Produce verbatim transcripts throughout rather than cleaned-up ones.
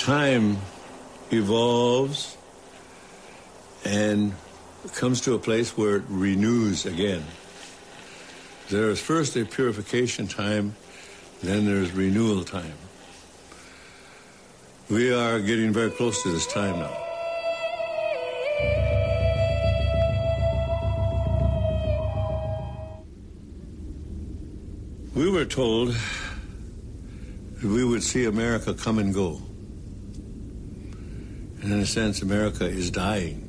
time evolves and comes to a place where it renews again. There is first a purification time, then there's renewal time. We are getting very close to this time now. We were told that we would see America come and go. And in a sense, America is dying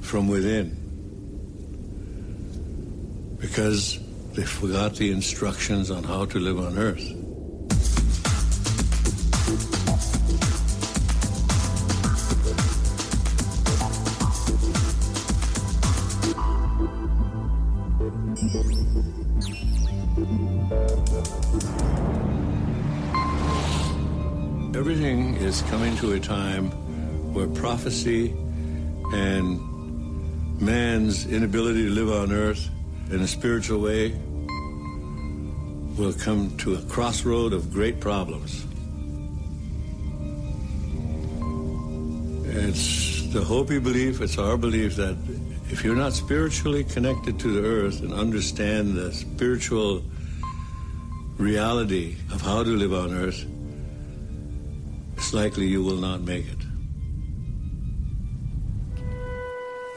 from within because they forgot the instructions on how to live on Earth. Everything is coming to a time where prophecy and man's inability to live on earth in a spiritual way will come to a crossroad of great problems. It's the Hopi belief, it's our belief that if you're not spiritually connected to the earth and understand the spiritual reality of how to live on earth, it's likely you will not make it.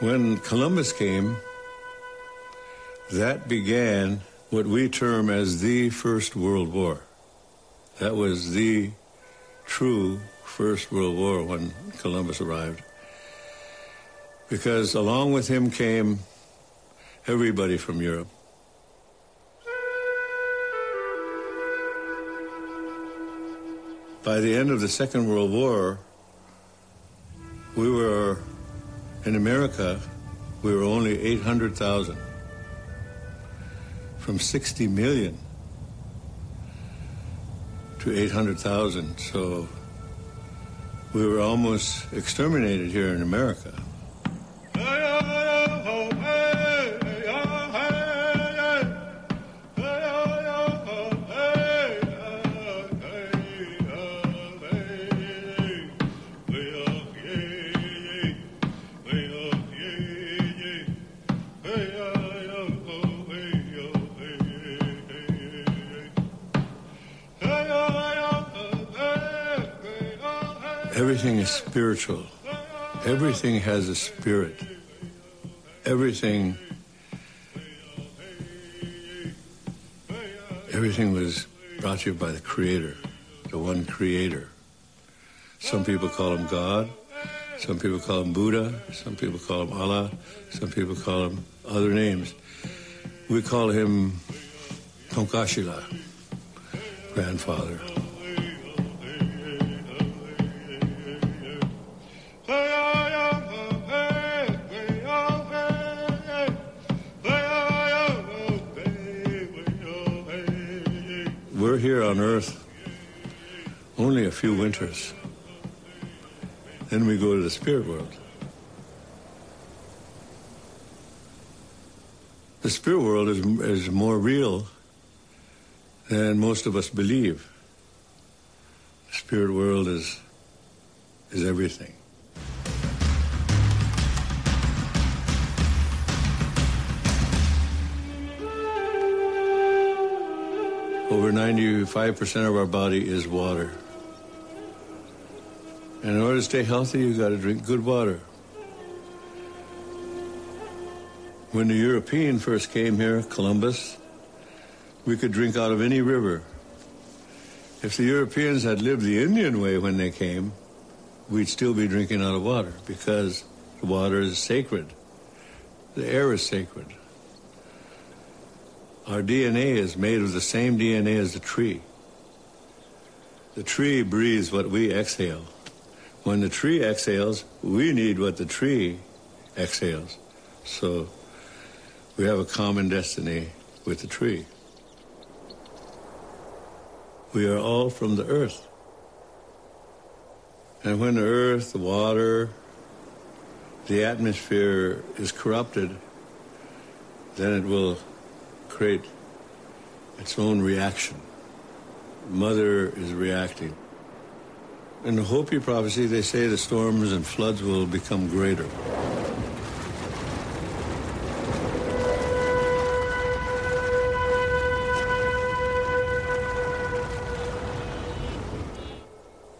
When Columbus came, that began what we term as the First World War. That was the true First World War when Columbus arrived. Because along with him came everybody from Europe. By the end of the Second World War, we were in America, we were only eight hundred thousand from sixty million to eight hundred thousand. So we were almost exterminated here in America. Everything is spiritual. Everything has a spirit. Everything... Everything was brought to you by the Creator, the one Creator. Some people call him God. Some people call him Buddha. Some people call him Allah. Some people call him other names. We call him Tonkashila, grandfather. We're here on Earth only a few winters. Then we go to the spirit world. The spirit world is, is more real than most of us believe. The spirit world is, is everything. Over ninety-five percent of our body is water. And in order to stay healthy, you've got to drink good water. When the European first came here, Columbus, we could drink out of any river. If the Europeans had lived the Indian way when they came, we'd still be drinking out of water because the water is sacred. The air is sacred. Our D N A is made of the same D N A as the tree. The tree breathes what we exhale. When the tree exhales, we need what the tree exhales. So we have a common destiny with the tree. We are all from the earth. And when the earth, the water, the atmosphere is corrupted, then it will create its own reaction. mother is reacting. In the Hopi prophecy, they say the storms and floods will become greater.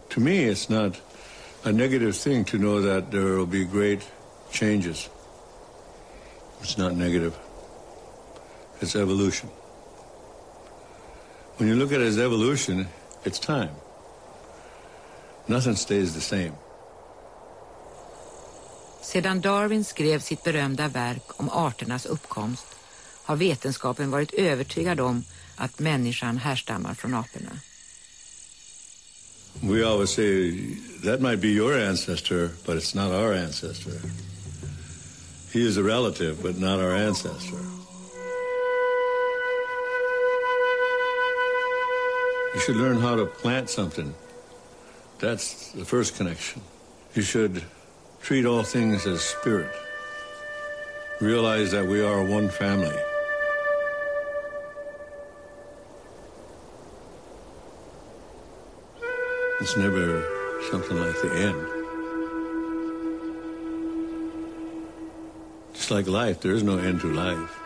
To me, it's not a negative thing to know that there will be great changes. It's not negative. It's evolution. When you look at it as evolution, it's time. Nothing stays the same. Sedan Darwin skrev sitt berömda verk om arternas uppkomst har vetenskapen varit övertygad om att människan härstammar från aporna. We always say, that might be your ancestor, but it's not our ancestor. He is a relative, but not our ancestor. You should learn how to plant something. That's the first connection. You should treat all things as spirit. Realize that we are one family. It's never something like the end. Just like life, there is no end to life.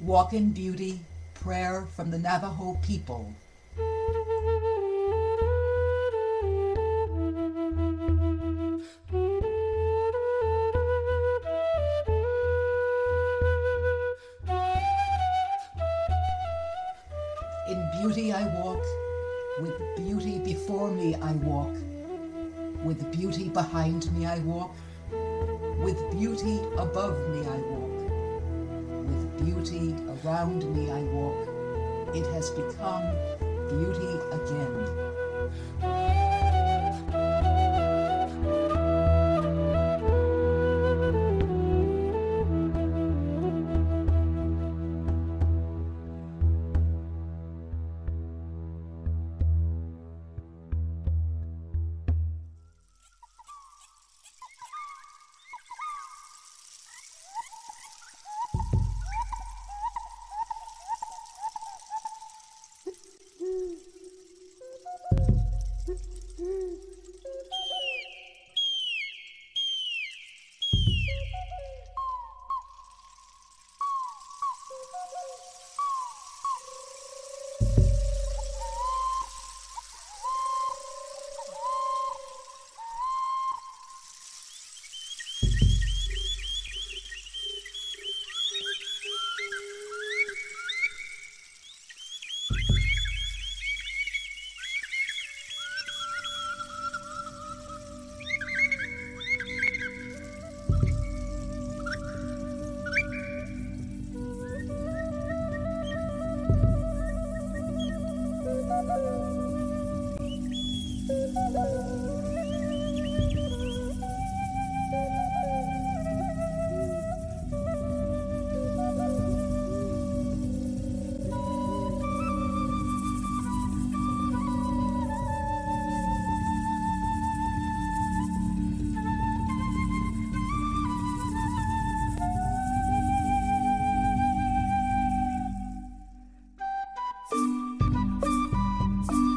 Walk in Beauty, prayer from the Navajo people. In beauty I walk, with beauty before me I walk, with beauty behind me I walk, with beauty above me I walk. Beauty around me I walk. It has become beauty again. Thank you.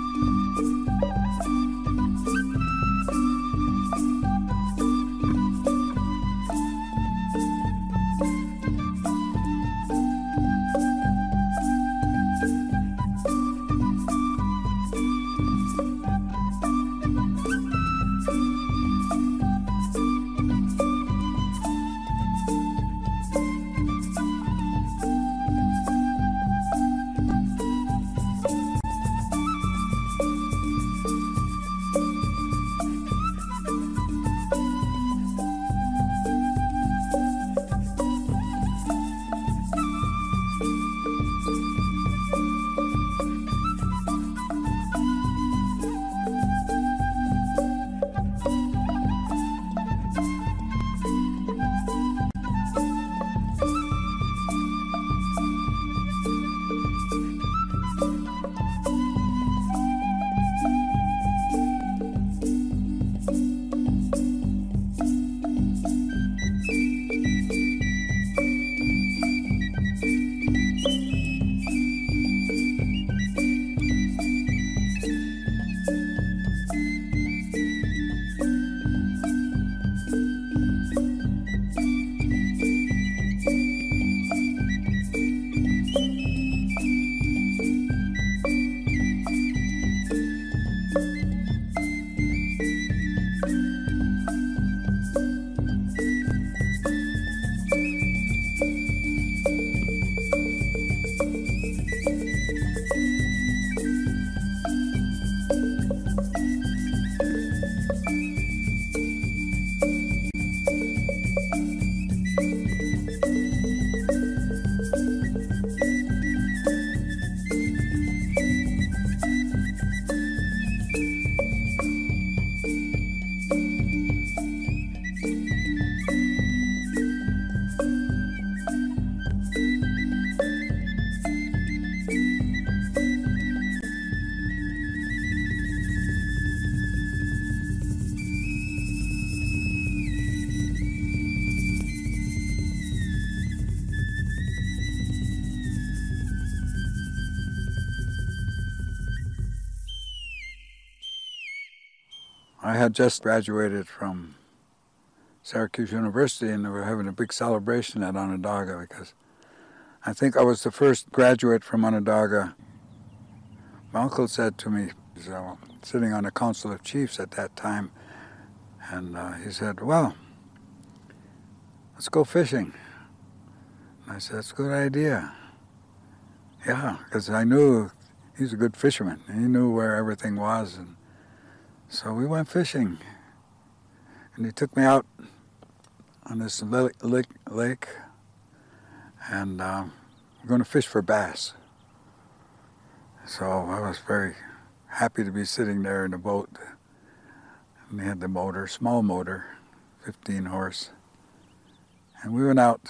I had just graduated from Syracuse University, and they were having a big celebration at Onondaga because I think I was the first graduate from Onondaga. My uncle said to me, because I was sitting on a council of chiefs at that time, and uh, he said, well, let's go fishing. And I said, that's a good idea. Yeah, because I knew he's a good fisherman. He knew where everything was. And so we went fishing. And he took me out on this lake, and uh, we're going to fish for bass. So I was very happy to be sitting there in the boat. And we had the motor, small motor, fifteen horse. And we went out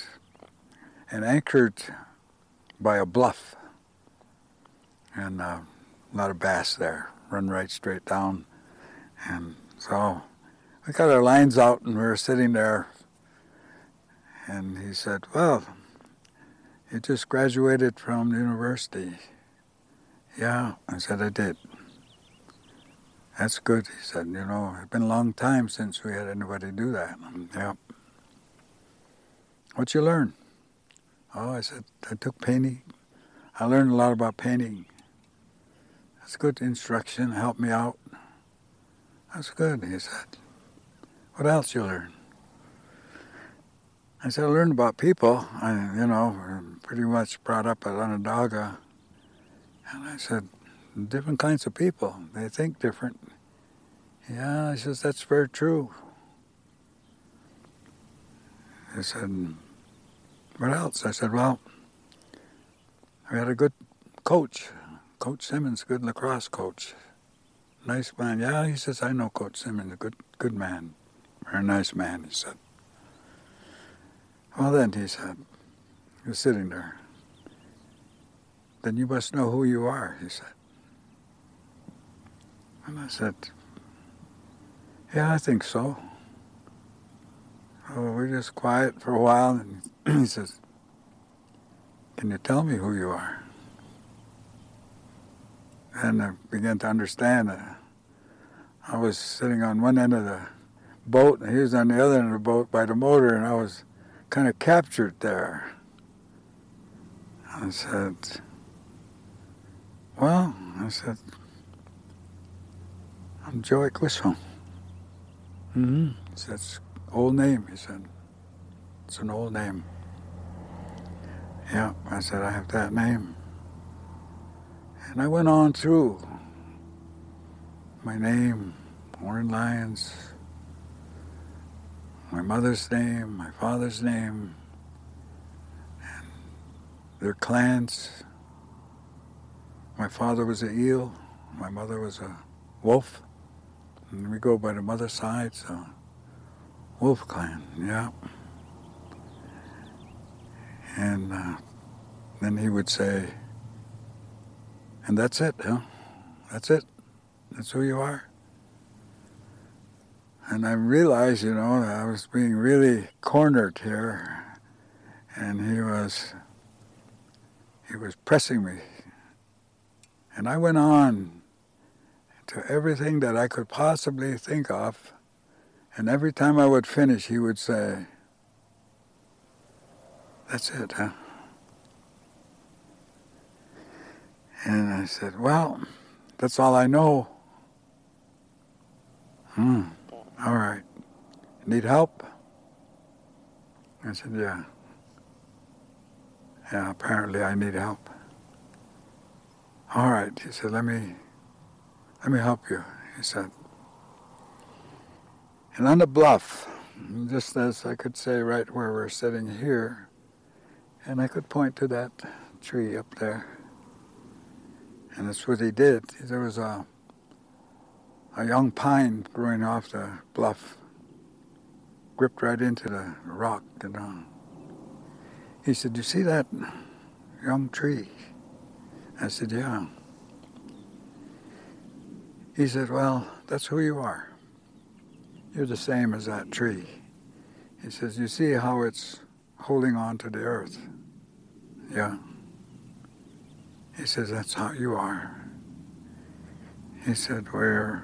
and anchored by a bluff. And uh, a lot of bass there, run right straight down. And so we got our lines out, and we were sitting there. And he said, well, you just graduated from the university. Yeah, I said, I did. That's good, he said. You know, it's been a long time since we had anybody do that. And, yeah. What'd you learn? Oh, I said, I took painting. I learned a lot about painting. That's good instruction, helped me out. That's good, he said. What else you learn? I said, I learned about people. I, you know, were pretty much brought up at Onondaga. And I said, different kinds of people. They think different. Yeah, I said, that's very true. I said, what else? I said, well, we had a good coach. Coach Simmons, good lacrosse coach. Nice man. Yeah, he says, I know Coach Simmons, a good, good man. Very nice man, he said. Well then, he said, he was sitting there. Then you must know who you are, he said. And I said, yeah, I think so. So we're just quiet for a while, and he says, can you tell me who you are? And I began to understand that I was sitting on one end of the boat, and he was on the other end of the boat by the motor, and I was kind of captured there. I said, well, I said, I'm Joey Quisson. Mm-hmm. He said, it's an old name, he said. It's an old name. Yeah, I said, I have that name. And I went on through my name, Warren Lyons, my mother's name, my father's name, and their clans. My father was an eel, my mother was a wolf, and we go by the mother's side, so wolf clan, yeah. And uh, then he would say, and that's it, huh? That's it. That's who you are. And I realized, you know, I was being really cornered here, and he was, he was pressing me. And I went on to everything that I could possibly think of, and every time I would finish, he would say, that's it, huh? And I said, well, that's all I know. Hmm, all right. Need help? I said, yeah. Yeah, apparently I need help. All right, he said, let me, let me help you, he said. And on the bluff, just as I could say right where we're sitting here, and I could point to that tree up there. And that's what he did. There was a, a young pine growing off the bluff, gripped right into the rock, you know. He said, you see that young tree? I said, yeah. He said, well, that's who you are. You're the same as that tree. He says, you see how it's holding on to the earth? Yeah. He says, that's how you are. He said, we're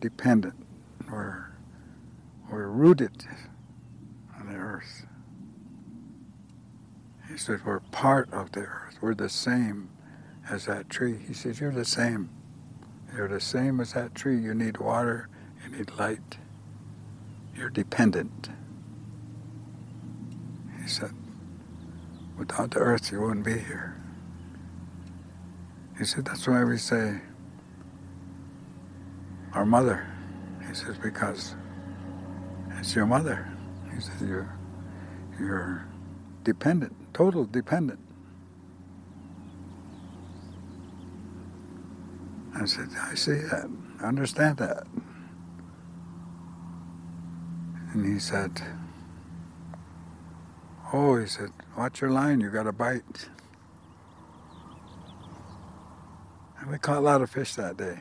dependent were, were rooted on the earth. He said, we're part of the earth. We're the same as that tree. He said, you're the same. You're the same as that tree. You need water. You need light. You're dependent. He said, without the earth, you wouldn't be here. He said, that's why we say our mother. He says, because it's your mother. He says, you're, you're dependent, total dependent. I said, I see that, I understand that. And he said, oh, he said, watch your line, you got a bite. And we caught a lot of fish that day.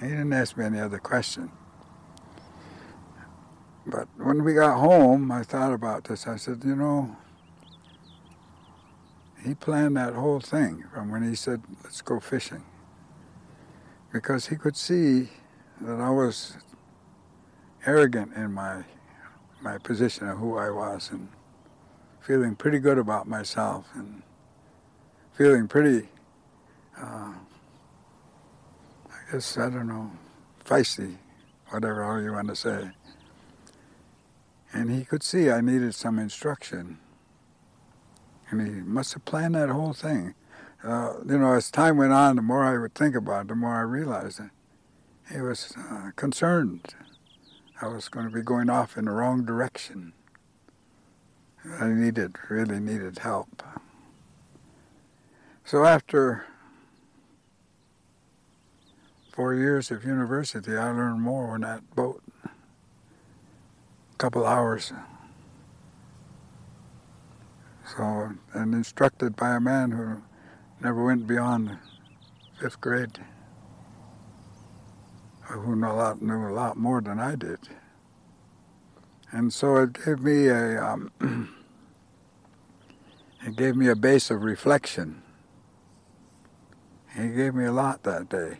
He didn't ask me any other question. But when we got home, I thought about this. I said, you know, he planned that whole thing from when he said, let's go fishing. Because he could see that I was arrogant in my, my position of who I was and feeling pretty good about myself and feeling pretty... Uh, I guess, I don't know, feisty, whatever all you want to say. And he could see I needed some instruction. And he must have planned that whole thing. Uh, you know, as time went on, the more I would think about it, the more I realized that he was uh, concerned. I was going to be going off in the wrong direction. I needed, really needed help. So after... Four years of university, I learned more on that boat. A couple hours. So, and instructed by a man who never went beyond fifth grade, who knew a lot, knew a lot more than I did. And so it gave me a, um, it gave me a base of reflection. He gave me a lot that day.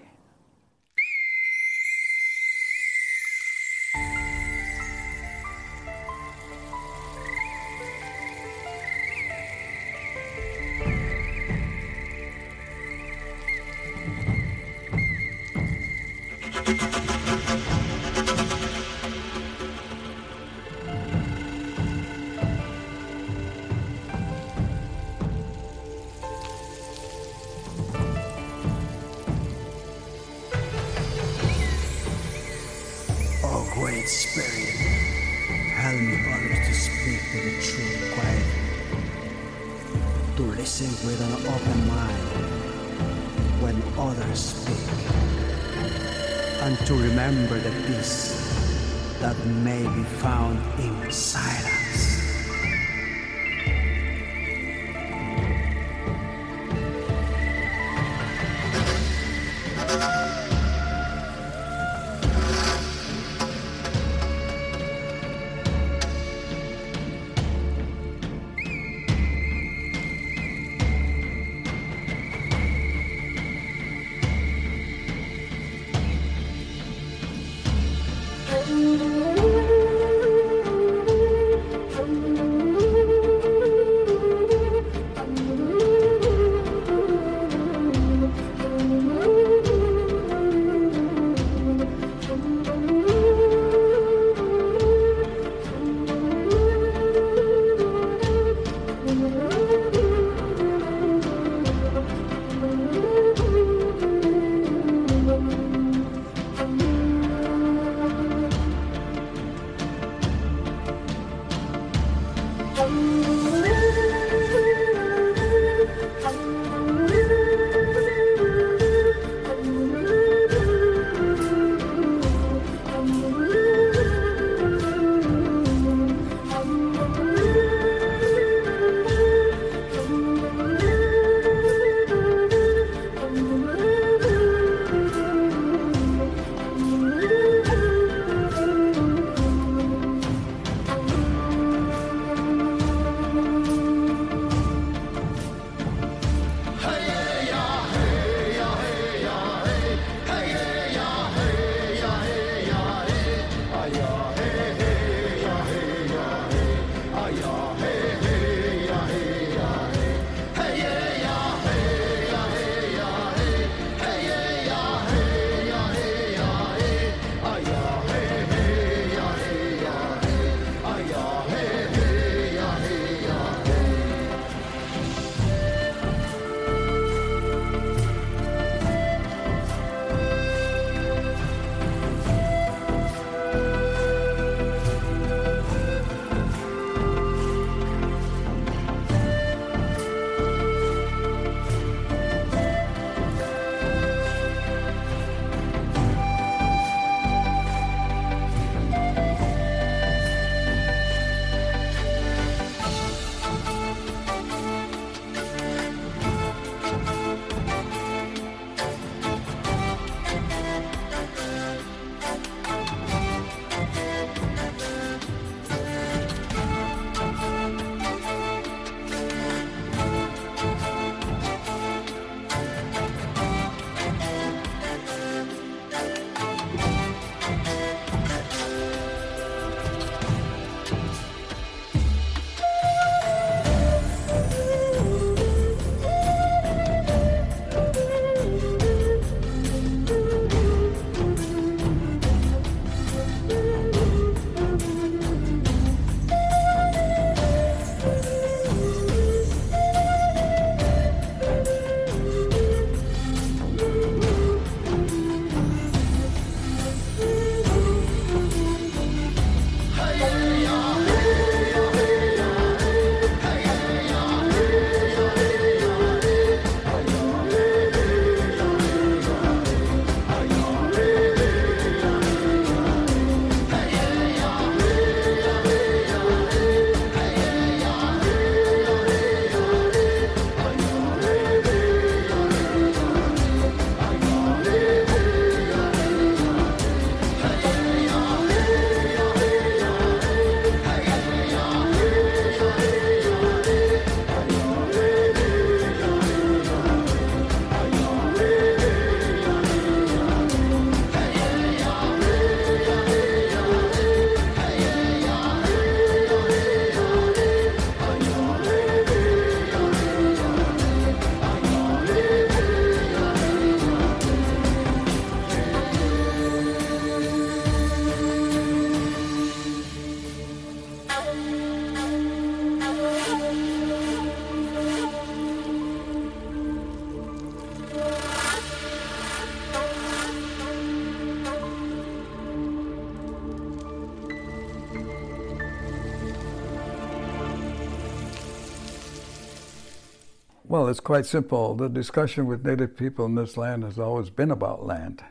Well, it's quite simple. The discussion with Native people in this land has always been about land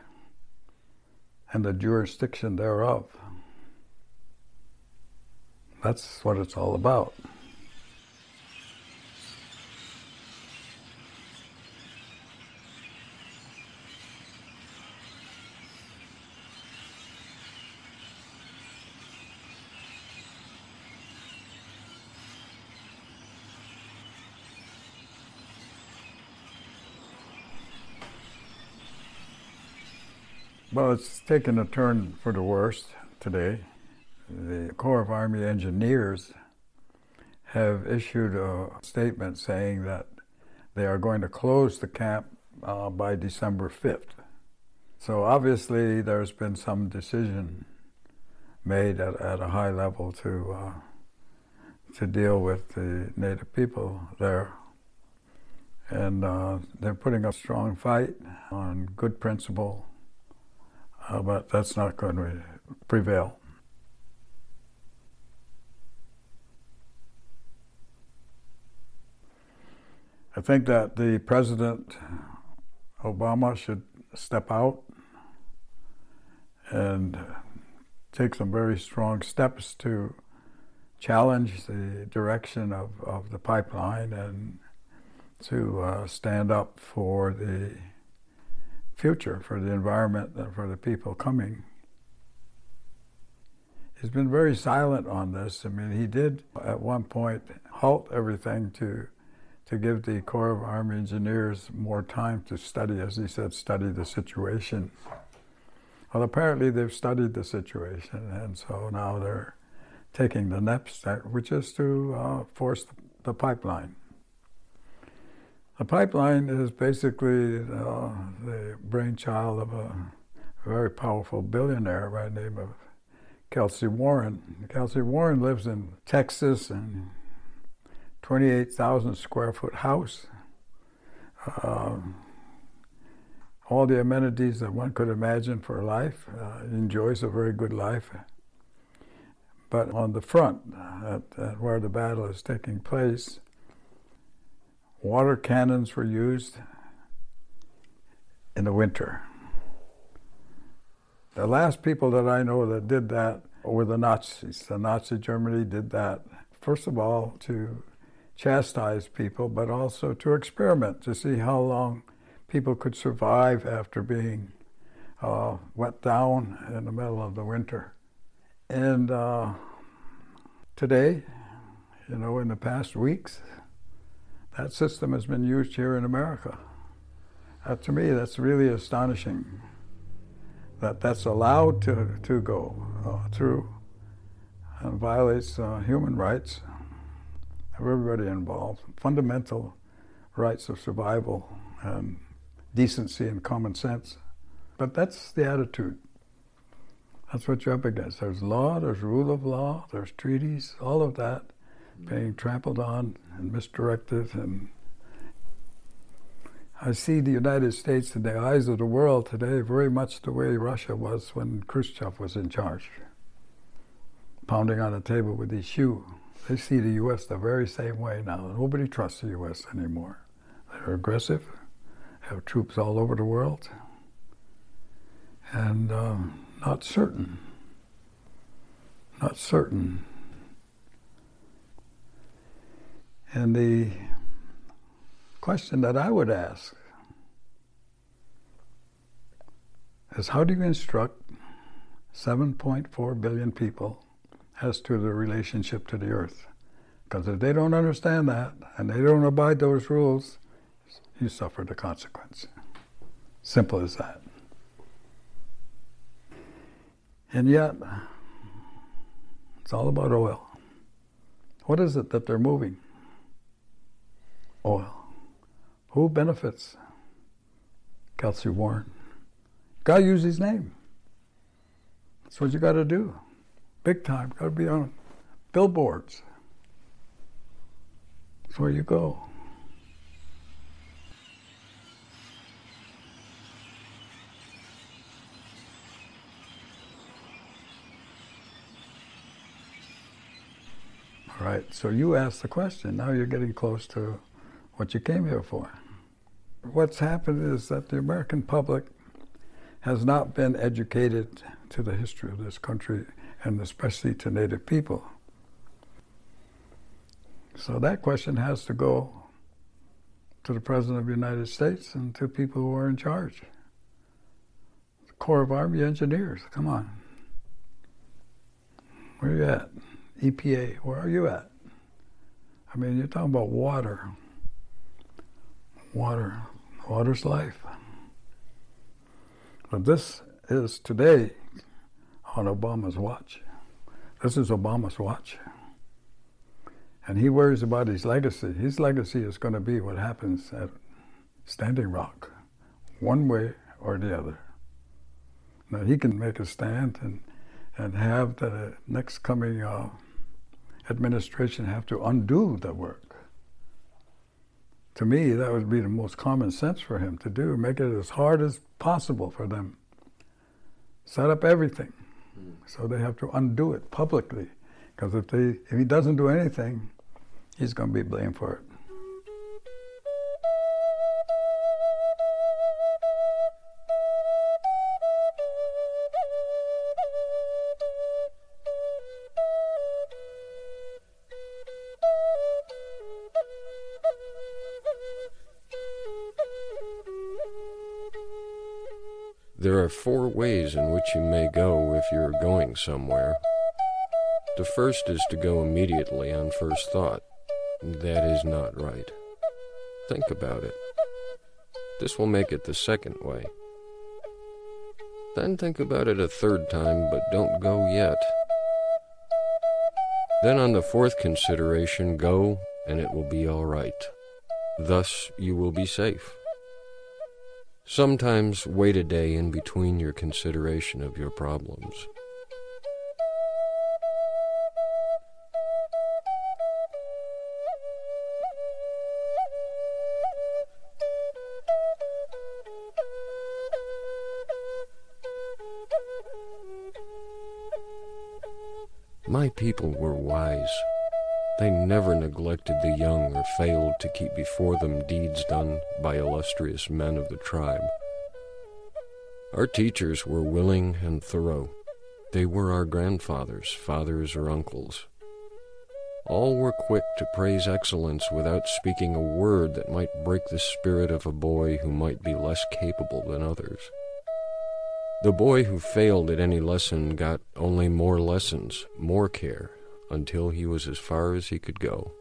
and the jurisdiction thereof. That's what it's all about. Well, it's taken a turn for the worst today. The Corps of Army Engineers have issued a statement saying that they are going to close the camp uh, by December fifth. So obviously there's been some decision made at, at a high level to, uh, to deal with the Native people there. And uh, they're putting a strong fight on good principle. Uh, but that's not going to prevail. I think that the President Obama should step out and take some very strong steps to challenge the direction of, of the pipeline and to uh, stand up for the future, for the environment and for the people coming. He's been very silent on this. I mean, he did at one point halt everything to, to give the Corps of Army Engineers more time to study, as he said, study the situation. Well, apparently they've studied the situation, and so now they're taking the next step, which is to uh, force the pipeline. The pipeline is basically uh, the brainchild of a very powerful billionaire by the name of Kelsey Warren. Kelsey Warren lives in Texas in a twenty-eight thousand square foot house. Uh, all the amenities that one could imagine for life. Uh, enjoys a very good life. But on the front, at, at where the battle is taking place, water cannons were used in the winter. The last people that I know that did that were the Nazis. The Nazi Germany did that, first of all, to chastise people, but also to experiment, to see how long people could survive after being uh, wet down in the middle of the winter. And uh, today, you know, in the past weeks, that system has been used here in America. Uh, to me, that's really astonishing that that's allowed to, to go uh, through and violates uh, human rights of everybody involved, fundamental rights of survival and decency and common sense. But that's the attitude. That's what you're up against. There's law, there's rule of law, there's treaties, all of that being trampled on and misdirected. And I see the United States in the eyes of the world today very much the way Russia was when Khrushchev was in charge, pounding on the table with his shoe. They see the U S the very same way now. Nobody trusts the U S anymore. They're aggressive, have troops all over the world, and um, not certain, not certain. And the question that I would ask is, how do you instruct seven point four billion people as to their relationship to the earth? Because if they don't understand that and they don't abide those rules, you suffer the consequence. Simple as that. And yet, it's all about oil. What is it that they're moving? Oil. Who benefits? Kelsey Warren. Gotta use his name. That's what you gotta do. Big time. Gotta be on billboards. That's where you go. All right, so you asked the question. Now you're getting close to what you came here for. What's happened is that the American public has not been educated to the history of this country, and especially to Native people. So that question has to go to the President of the United States and to people who are in charge. The Corps of Army Engineers, come on. Where are you at? E P A, where are you at? I mean, you're talking about water. Water. Water's life. But this is today on Obama's watch. This is Obama's watch. And he worries about his legacy. His legacy is going to be what happens at Standing Rock, one way or the other. Now, he can make a stand and, and have the next coming uh, administration have to undo the work. To me, that would be the most common sense for him to do, make it as hard as possible for them. Set up everything. So they have to undo it publicly, because if, if he doesn't do anything, he's going to be blamed for it. There are four ways in which you may go if you're going somewhere. The first is to go immediately on first thought. That is not right. Think about it. This will make it the second way. Then think about it a third time, but don't go yet. Then on the fourth consideration, go and it will be all right. Thus you will be safe. Sometimes wait a day in between your consideration of your problems. My people were wise. They never neglected the young or failed to keep before them deeds done by illustrious men of the tribe. Our teachers were willing and thorough. They were our grandfathers, fathers, or uncles. All were quick to praise excellence without speaking a word that might break the spirit of a boy who might be less capable than others. The boy who failed at any lesson got only more lessons, more care, until he was as far as he could go.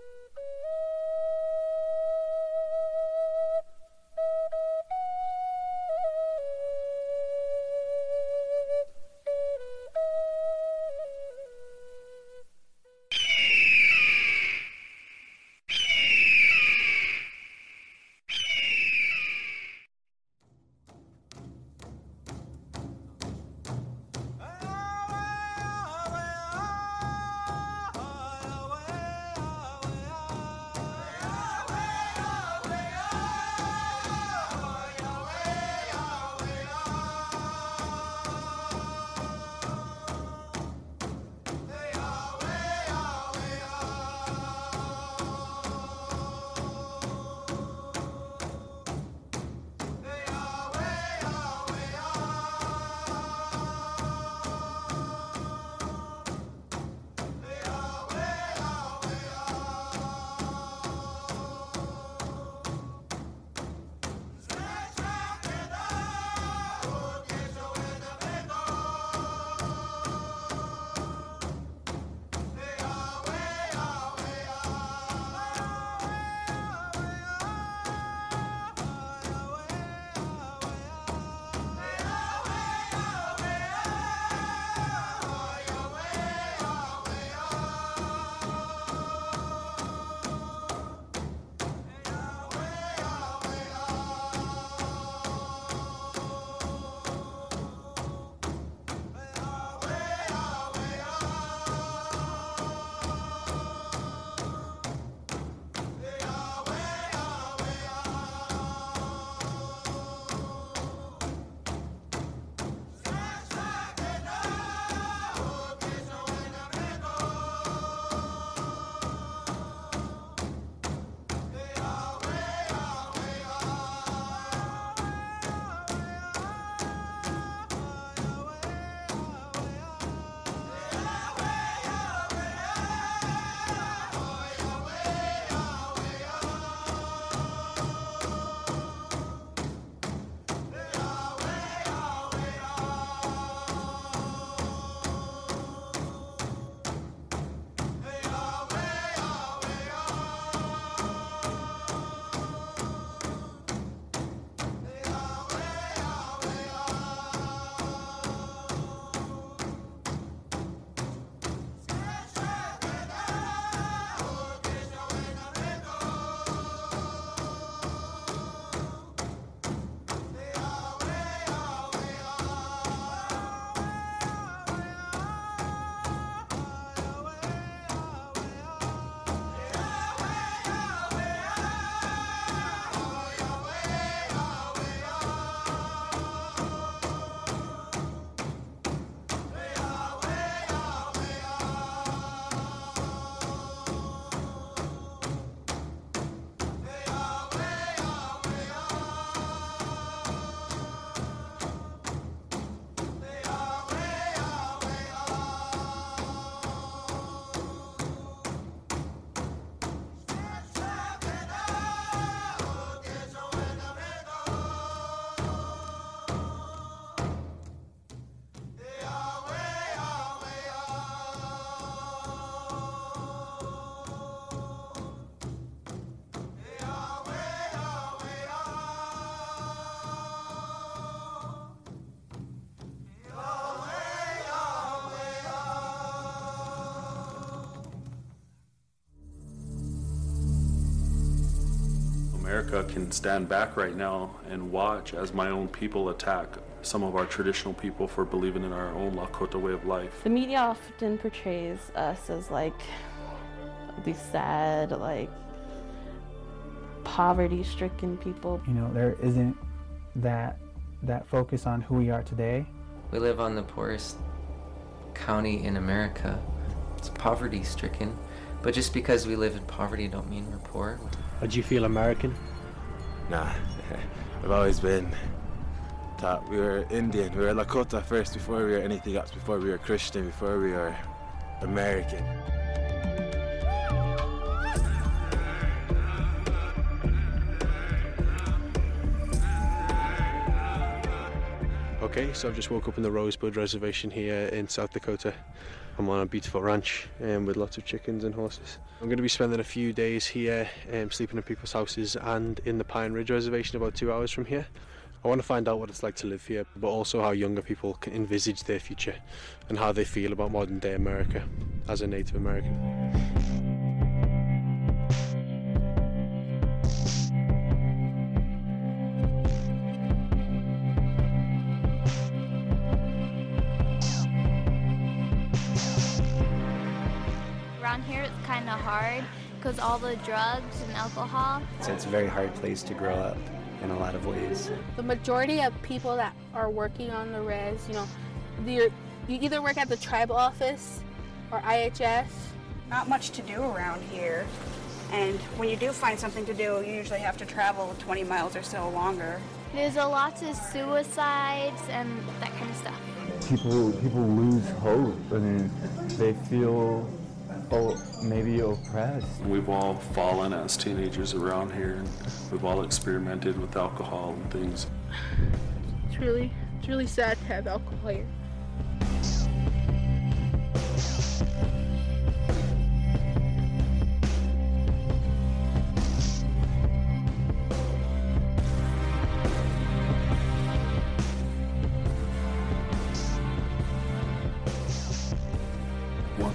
America can stand back right now and watch as my own people attack some of our traditional people for believing in our own Lakota way of life. The media often portrays us as like these sad, like poverty-stricken people. You know, there isn't that that focus on who we are today. We live on the poorest county in America. It's poverty-stricken, but just because we live in poverty don't mean we're poor. Do you feel American? Nah, I've always been taught we were Indian, we were Lakota first before we were anything else, before we were Christian, before we were American. Okay, so I've just woke up in the Rosebud Reservation here in South Dakota. I'm on a beautiful ranch um, with lots of chickens and horses. I'm going to be spending a few days here um, sleeping in people's houses and in the Pine Ridge Reservation, about two hours from here. I want to find out what it's like to live here, but also how younger people can envisage their future and how they feel about modern day America as a Native American. Hard because all the drugs and alcohol. So it's a very hard place to grow up in a lot of ways. The majority of people that are working on the res, you know, you either work at the tribal office or I H S. Not much to do around here, and when you do find something to do, you usually have to travel twenty miles or so longer. There's a lot of suicides and that kind of stuff. People, people lose hope. I mean, they feel Oh, maybe oppressed. We've all fallen as teenagers around here, and we've all experimented with alcohol and things. It's really, it's really sad to have alcohol here.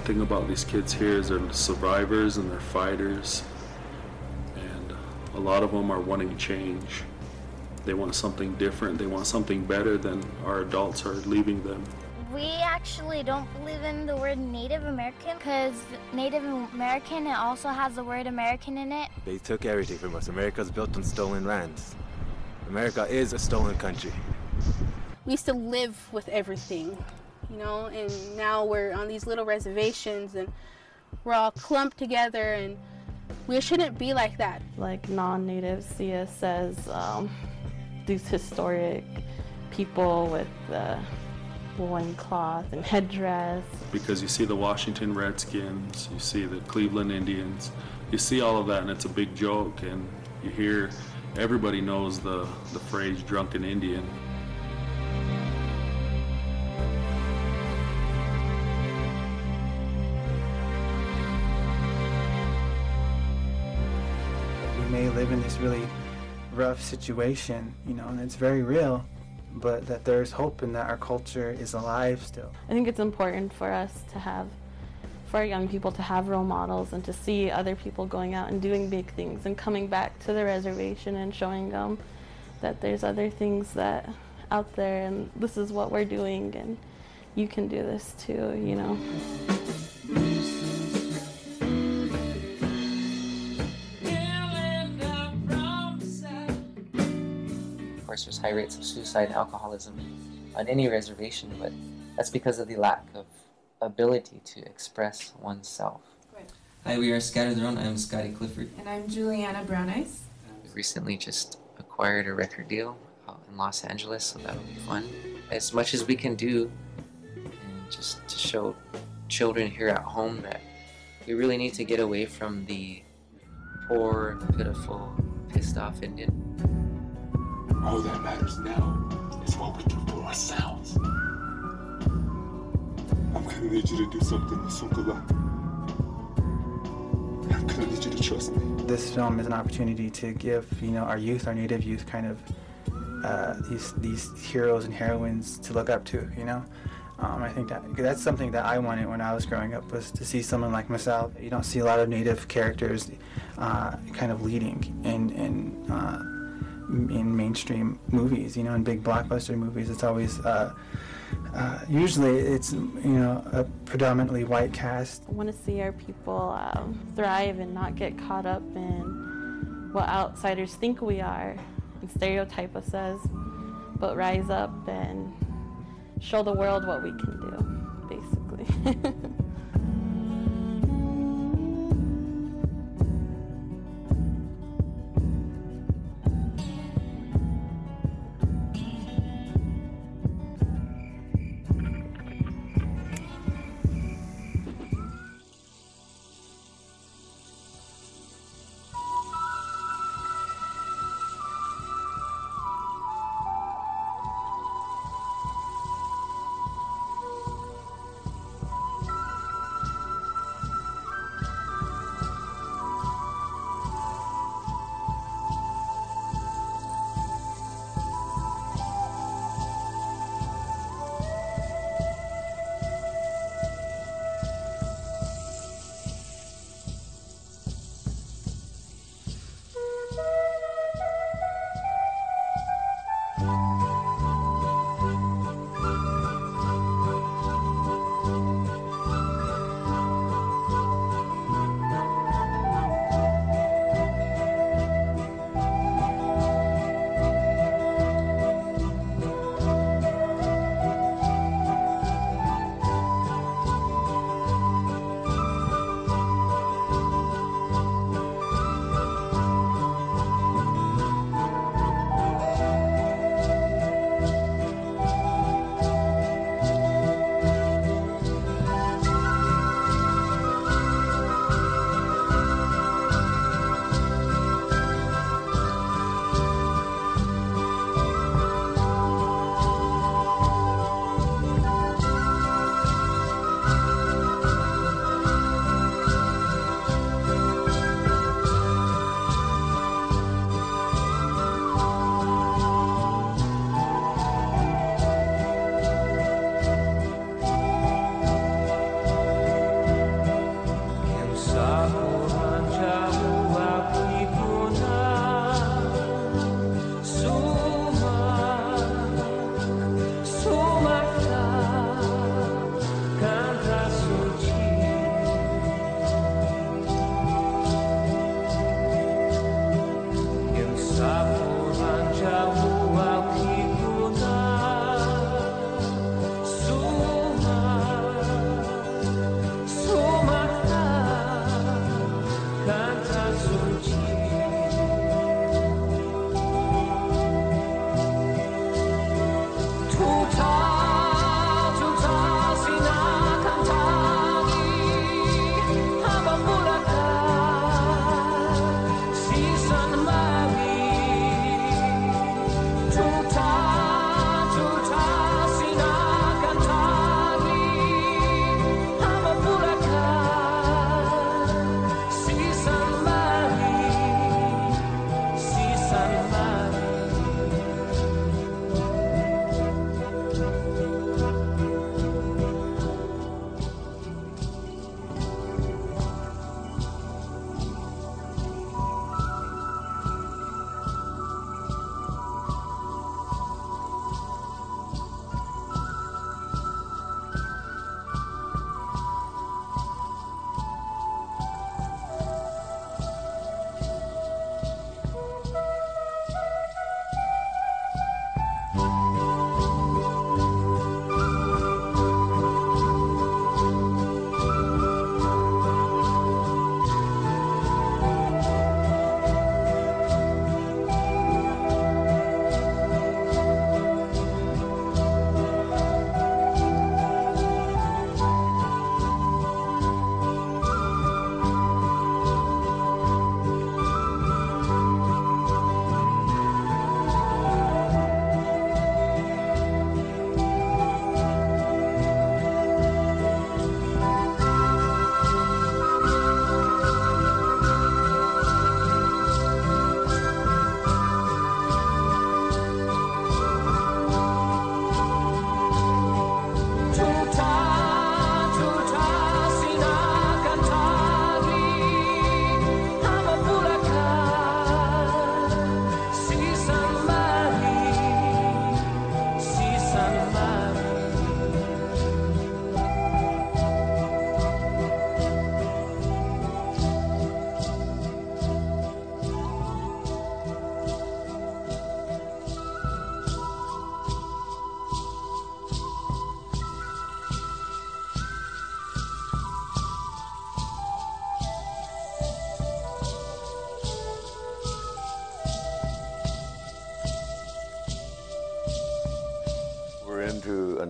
Thing about these kids here is they're survivors and they're fighters, and a lot of them are wanting change. They want something different, they want something better than our adults are leaving them. We actually don't believe in the word Native American because Native American, it also has the word American in it. They took everything from us. America's built on stolen lands. America is a stolen country. We used to live with everything, you know, and now we're on these little reservations and we're all clumped together, and we shouldn't be like that. Like, non-natives see us as um, these historic people with uh, loincloth and headdress. Because you see the Washington Redskins, you see the Cleveland Indians, you see all of that, and it's a big joke, and you hear, everybody knows the, the phrase drunken Indian. May live in this really rough situation, you know, and it's very real, but that there's hope and that our culture is alive still. I think it's important for us to have, for our young people to have role models and to see other people going out and doing big things and coming back to the reservation and showing them that there's other things that out there, and this is what we're doing and you can do this too, you know. There's high rates of suicide and alcoholism on any reservation, but that's because of the lack of ability to express oneself. Right. Hi, we are Scattered Run. I'm Scotty Clifford. And I'm Juliana Brownice. We recently just acquired a record deal out in Los Angeles, so that'll be fun. As much as we can do, and just to show children here at home that we really need to get away from the poor, pitiful, pissed-off Indian. All that matters now is what we do for ourselves. I'm gonna need you to do something, Sunkala. I'm gonna need you to trust me. This film is an opportunity to give, you know, our youth, our Native youth, kind of uh, these these heroes and heroines to look up to, you know, Um, I think that that's something that I wanted when I was growing up, was to see someone like myself. You don't see a lot of Native characters uh, kind of leading in in, uh, in mainstream movies, you know, in big blockbuster movies. It's always, uh, uh, usually it's, you know, a predominantly white cast. I want to see our people um, thrive and not get caught up in what outsiders think we are and stereotype us as, but rise up and show the world what we can do, basically.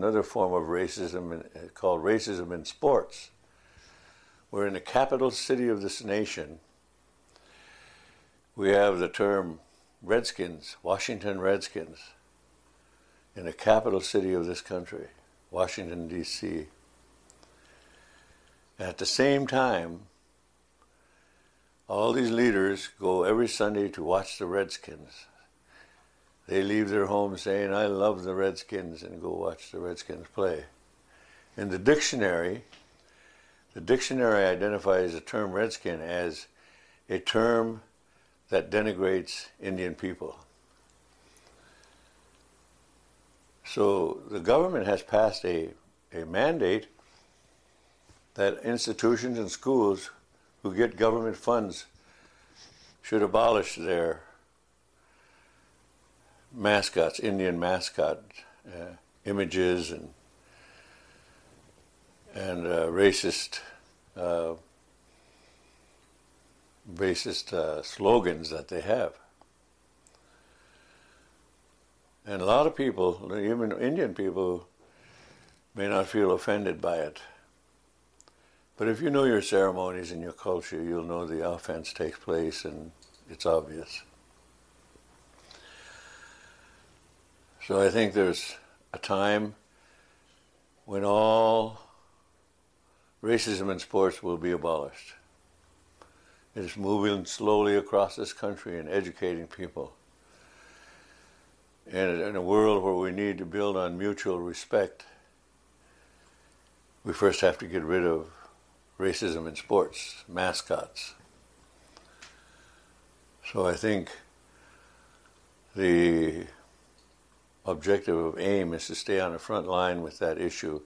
Another form of racism called racism in sports. We're in the capital city of this nation. We have the term Redskins, Washington Redskins, in the capital city of this country, Washington, D C At the same time, all these leaders go every Sunday to watch the Redskins. They leave their home saying, I love the Redskins, and go watch the Redskins play. In the dictionary, the dictionary identifies the term Redskin as a term that denigrates Indian people. So the government has passed a, a mandate that institutions and schools who get government funds should abolish their mascots, Indian mascot uh, images and and uh, racist uh, racist uh, slogans that they have. And a lot of people, even Indian people, may not feel offended by it. But if you know your ceremonies and your culture, you'll know the offense takes place and it's obvious. So I think there's a time when all racism in sports will be abolished. It's moving slowly across this country and educating people. And in a world where we need to build on mutual respect, we first have to get rid of racism in sports, mascots. So I think the objective of AIM is to stay on the front line with that issue,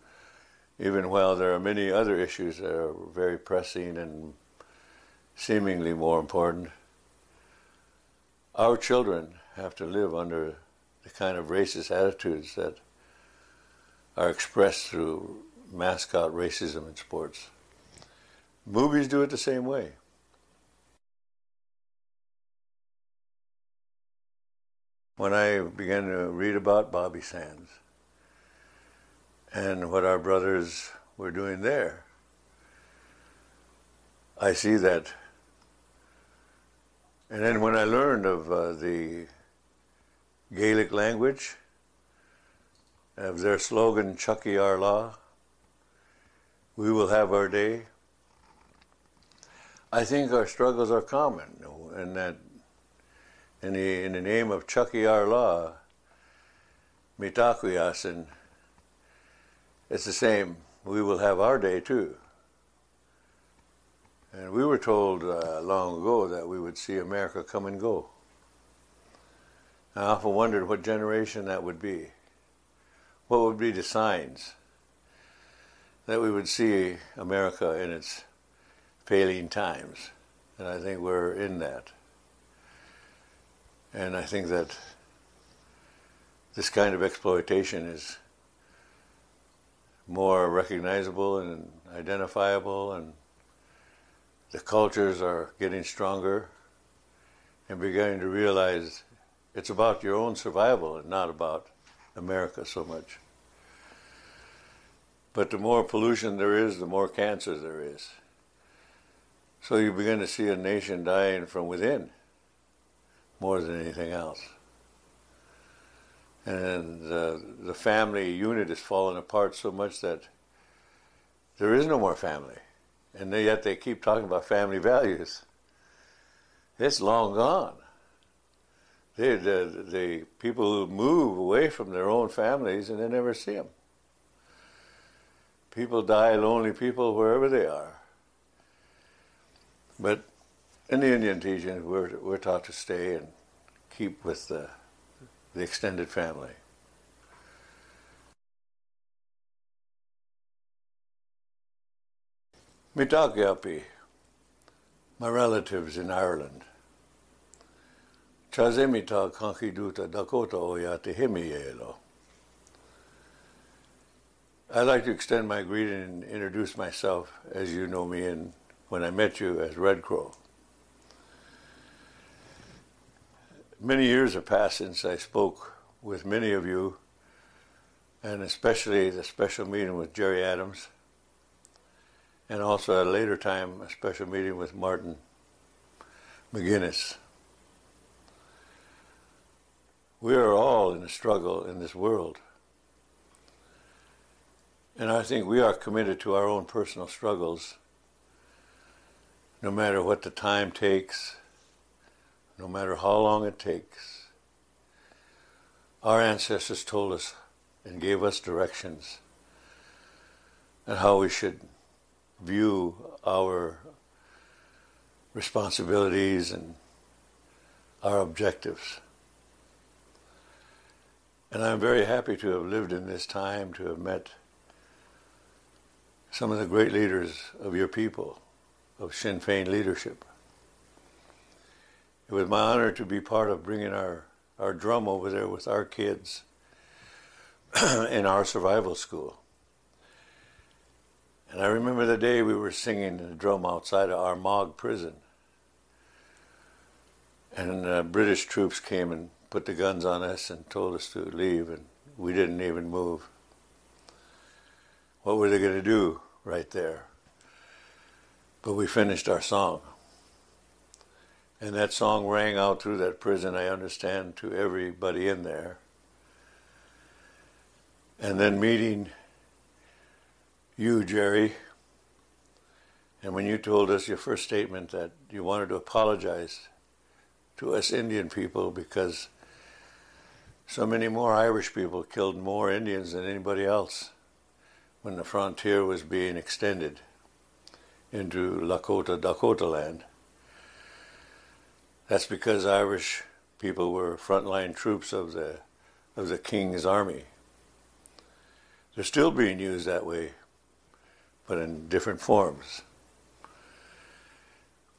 even while there are many other issues that are very pressing and seemingly more important. Our children have to live under the kind of racist attitudes that are expressed through mascot racism in sports. Movies do it the same way. When I began to read about Bobby Sands and what our brothers were doing there, I see that. And then when I learned of uh, the Gaelic language, of their slogan, Chucky Our Law, we will have our day, I think our struggles are common, and that In the, in the name of Chucky Our Law, Mitakuyasin, it's the same. We will have our day too. And we were told uh, long ago that we would see America come and go. I often wondered what generation that would be. What would be the signs that we would see America in its failing times? And I think we're in that. And I think that this kind of exploitation is more recognizable and identifiable, and the cultures are getting stronger and beginning to realize it's about your own survival and not about America so much. But the more pollution there is, the more cancer there is. So you begin to see a nation dying from within, more than anything else. And uh, the family unit is falling apart so much that there is no more family. And they, yet they keep talking about family values. It's long gone. They, the, the people who move away from their own families and they never see them. People die, lonely people, wherever they are. But in the Indian teachings, we're, we're taught to stay and keep with the, the extended family. Mitakuyapi, my relatives in Ireland. Chazemita kankiduta Dakota oyate hemielo. I'd like to extend my greeting and introduce myself as you know me and when I met you as Red Crow. Many years have passed since I spoke with many of you, and especially the special meeting with Jerry Adams, and also at a later time a special meeting with Martin McGuinness. We are all in a struggle in this world. And I think we are committed to our own personal struggles, no matter what the time takes, no matter how long it takes. Our ancestors told us and gave us directions on how we should view our responsibilities and our objectives. And I'm very happy to have lived in this time, to have met some of the great leaders of your people, of Sinn Fein leadership. It was my honor to be part of bringing our, our drum over there with our kids in our survival school. And I remember the day we were singing the drum outside of our Mog prison. And uh, British troops came and put the guns on us and told us to leave, and we didn't even move. What were they going to do right there? But we finished our song. And that song rang out through that prison, I understand, to everybody in there. And then meeting you, Jerry, and when you told us your first statement that you wanted to apologize to us Indian people because so many more Irish people killed more Indians than anybody else when the frontier was being extended into Lakota, Dakota land. That's because Irish people were frontline troops of the, of the King's Army. They're still being used that way, but in different forms.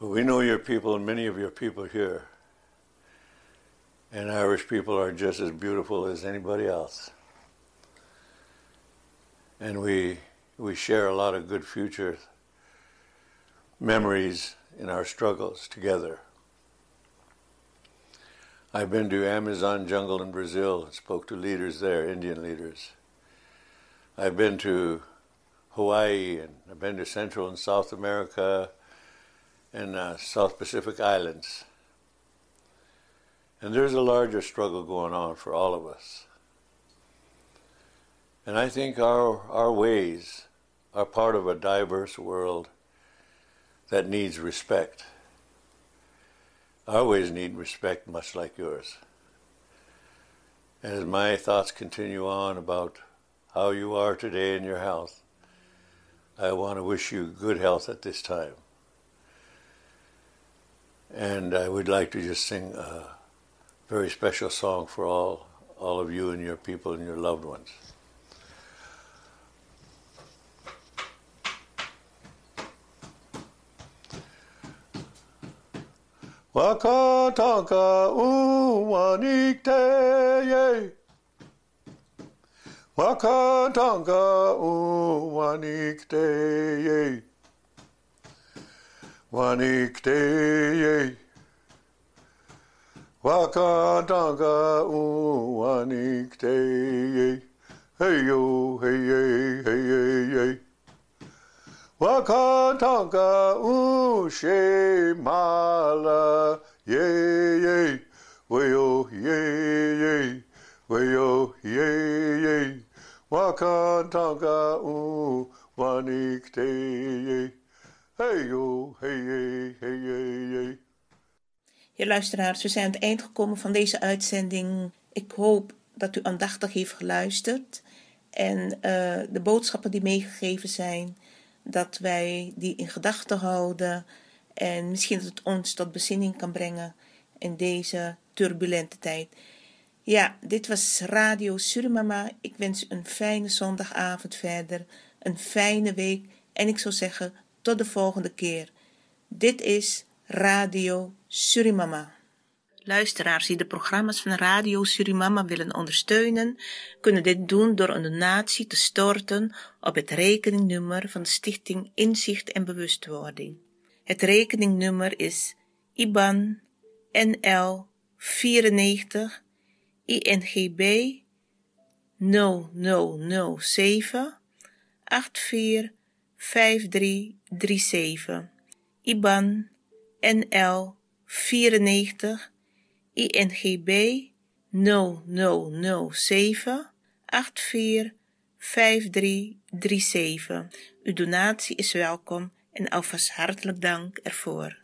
But we know your people, and many of your people here, and Irish people are just as beautiful as anybody else. And we, we share a lot of good future memories in our struggles together. I've been to Amazon jungle in Brazil and spoke to leaders there, Indian leaders. I've been to Hawaii, and I've been to Central and South America and uh, South Pacific Islands. And there's a larger struggle going on for all of us. And I think our, our ways are part of a diverse world that needs respect. Our ways need respect, much like yours. And as my thoughts continue on about how you are today in your health, I want to wish you good health at this time. And I would like to just sing a very special song for all, all of you and your people and your loved ones. Wakatanka uwanikte, Wakatanka uwanikte, wanikte, Wakatanka uwanikte, hey yo, hey hey hey hey. Wakatanka ushe mala ye ye wayo ye ye wayo ye ye Wakatanka u wanikte ye hey yo hey ye hey ye. Je luisteraars, we zijn aan het eind gekomen van deze uitzending. Ik hoop dat u aandachtig heeft geluisterd en uh, de boodschappen die meegegeven zijn, dat wij die in gedachten houden en misschien dat het ons tot bezinning kan brengen in deze turbulente tijd. Ja, dit was Radio Surimama. Ik wens u een fijne zondagavond verder, een fijne week en ik zou zeggen Tot de volgende keer. Dit is Radio Surimama. Luisteraars die de programma's van Radio Surimama willen ondersteunen, kunnen dit doen door een donatie te storten op het rekeningnummer van de Stichting Inzicht en Bewustwording. Het rekeningnummer is I B A N N L negen vier I N G B nul nul nul zeven acht vier vijf drie drie zeven. I B A N N L negen vier I N G B nul nul nul zeven acht vier vijf drie drie zeven. Uw donatie is welkom en alvast hartelijk dank ervoor.